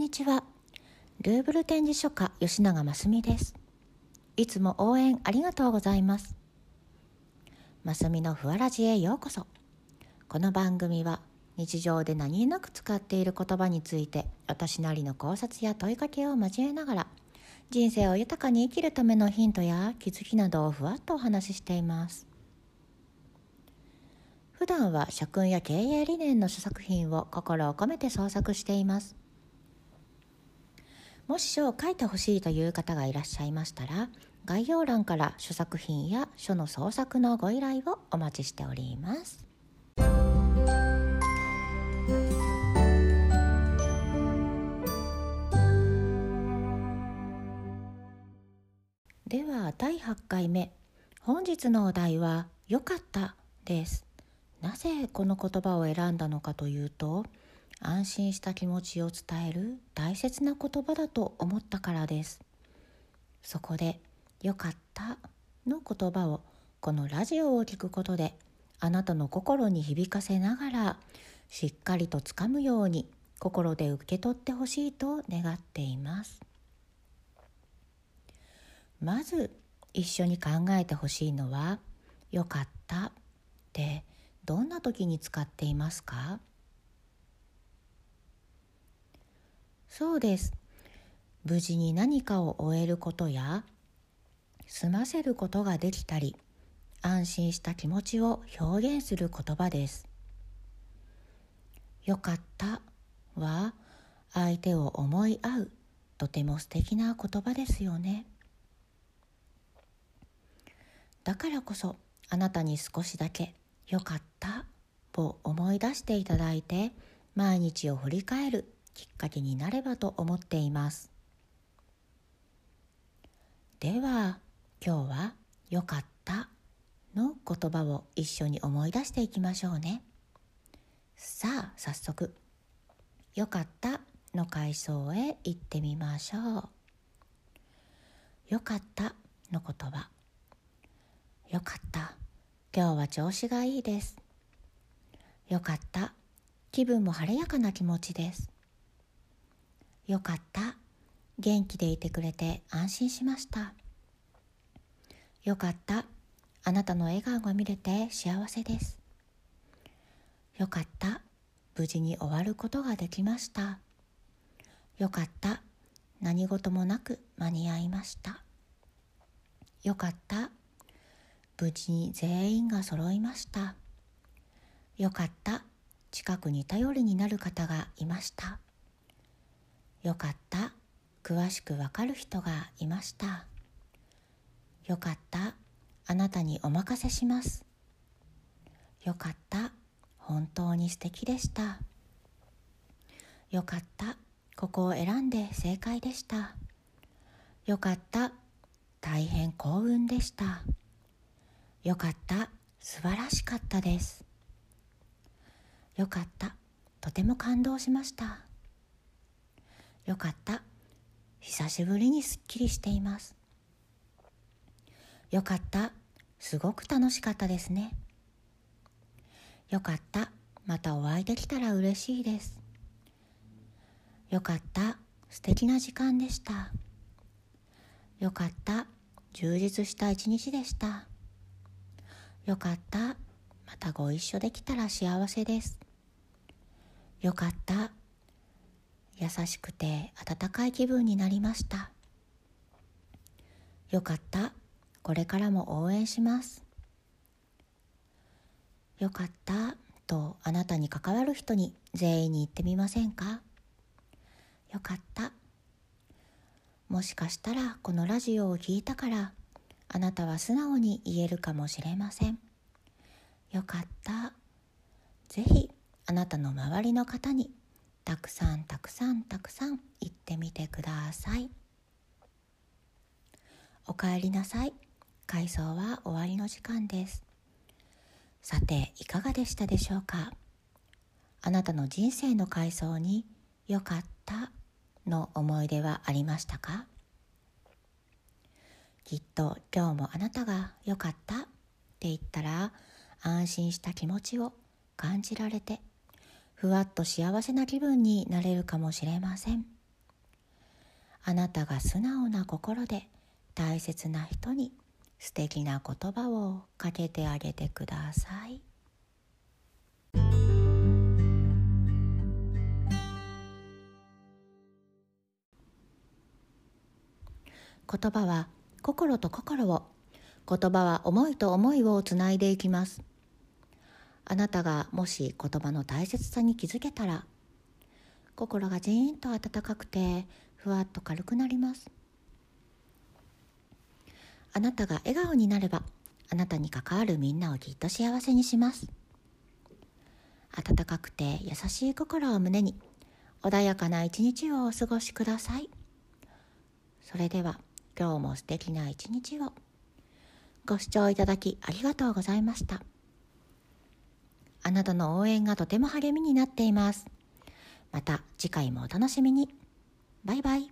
にちは。ルーブル展示書家吉永真澄です。いつも応援ありがとうございます。真澄のふわらじへようこそ。この番組は日常で何気なく使っている言葉について、私なりの考察や問いかけを交えながら、人生を豊かに生きるためのヒントや気づきなどをふわっとお話ししています。普段は社訓や経営理念の著作品を心を込めて創作しています。もし書を書いてほしいという方がいらっしゃいましたら、概要欄から著作品や書の創作のご依頼をお待ちしております。では第8回目、本日のお題は良かったです。なぜこの言葉を選んだのかというと、安心した気持ちを伝える大切な言葉だと思ったからです。そこで、よかったの言葉をこのラジオを聞くことで、あなたの心に響かせながら、しっかりとつかむように心で受け取ってほしいと願っています。まず一緒に考えてほしいのは、よかったってどんな時に使っていますか？そうです。無事に何かを終えることや、済ませることができたり、安心した気持ちを表現する言葉です。よかったは、相手を思い合う、とても素敵な言葉ですよね。だからこそ、あなたに少しだけ、よかったを思い出していただいて、毎日を振り返るきっかけになればと思っています。では、今日はよかったの言葉を一緒に思い出していきましょうね。さあ、早速、よかったの回想へ行ってみましょう。よかったの言葉。よかった。今日は調子がいいです。よかった。気分も晴れやかな気持ちです。よかった。元気でいてくれて安心しました。よかった。あなたの笑顔が見れて幸せです。よかった。無事に終わることができました。よかった。何事もなく間に合いました。よかった。無事に全員が揃いました。よかった。近くに頼りになる方がいました。よかった。詳しくわかる人がいました。よかった。あなたにお任せします。よかった。本当に素敵でした。よかった。ここを選んで正解でした。よかった。大変幸運でした。よかった、素晴らしかったです。よかった、とても感動しました。よかった、久しぶりにすっきりしています。よかった、すごく楽しかったですね。よかった、またお会いできたら嬉しいです。よかった、素敵な時間でした。よかった、充実した一日でした。よかった。またご一緒できたら幸せです。よかった。優しくて温かい気分になりました。よかった。これからも応援します。よかった。とあなたに関わる人に全員に言ってみませんか？よかった。もしかしたらこのラジオを聞いたから、あなたは素直に言えるかもしれません。よかった。ぜひあなたの周りの方にたくさん言ってみてください。おかえりなさい。回想は終わりの時間です。さて、いかがでしたでしょうか。あなたの人生の回想によかったの思い出はありましたか？きっと今日もあなたがよかったって言ったら、安心した気持ちを感じられて、ふわっと幸せな気分になれるかもしれません。あなたが素直な心で大切な人に素敵な言葉をかけてあげてください。言葉は心と心を、言葉は思いと思いをつないでいきます。あなたがもし言葉の大切さに気づけたら、心がじーんと温かくてふわっと軽くなります。あなたが笑顔になれば、あなたに関わるみんなをきっと幸せにします。温かくて優しい心を胸に、穏やかな一日をお過ごしください。それでは、今日も素敵な一日を。ご視聴いただきありがとうございました。あなたの応援がとても励みになっています。また次回もお楽しみに。バイバイ。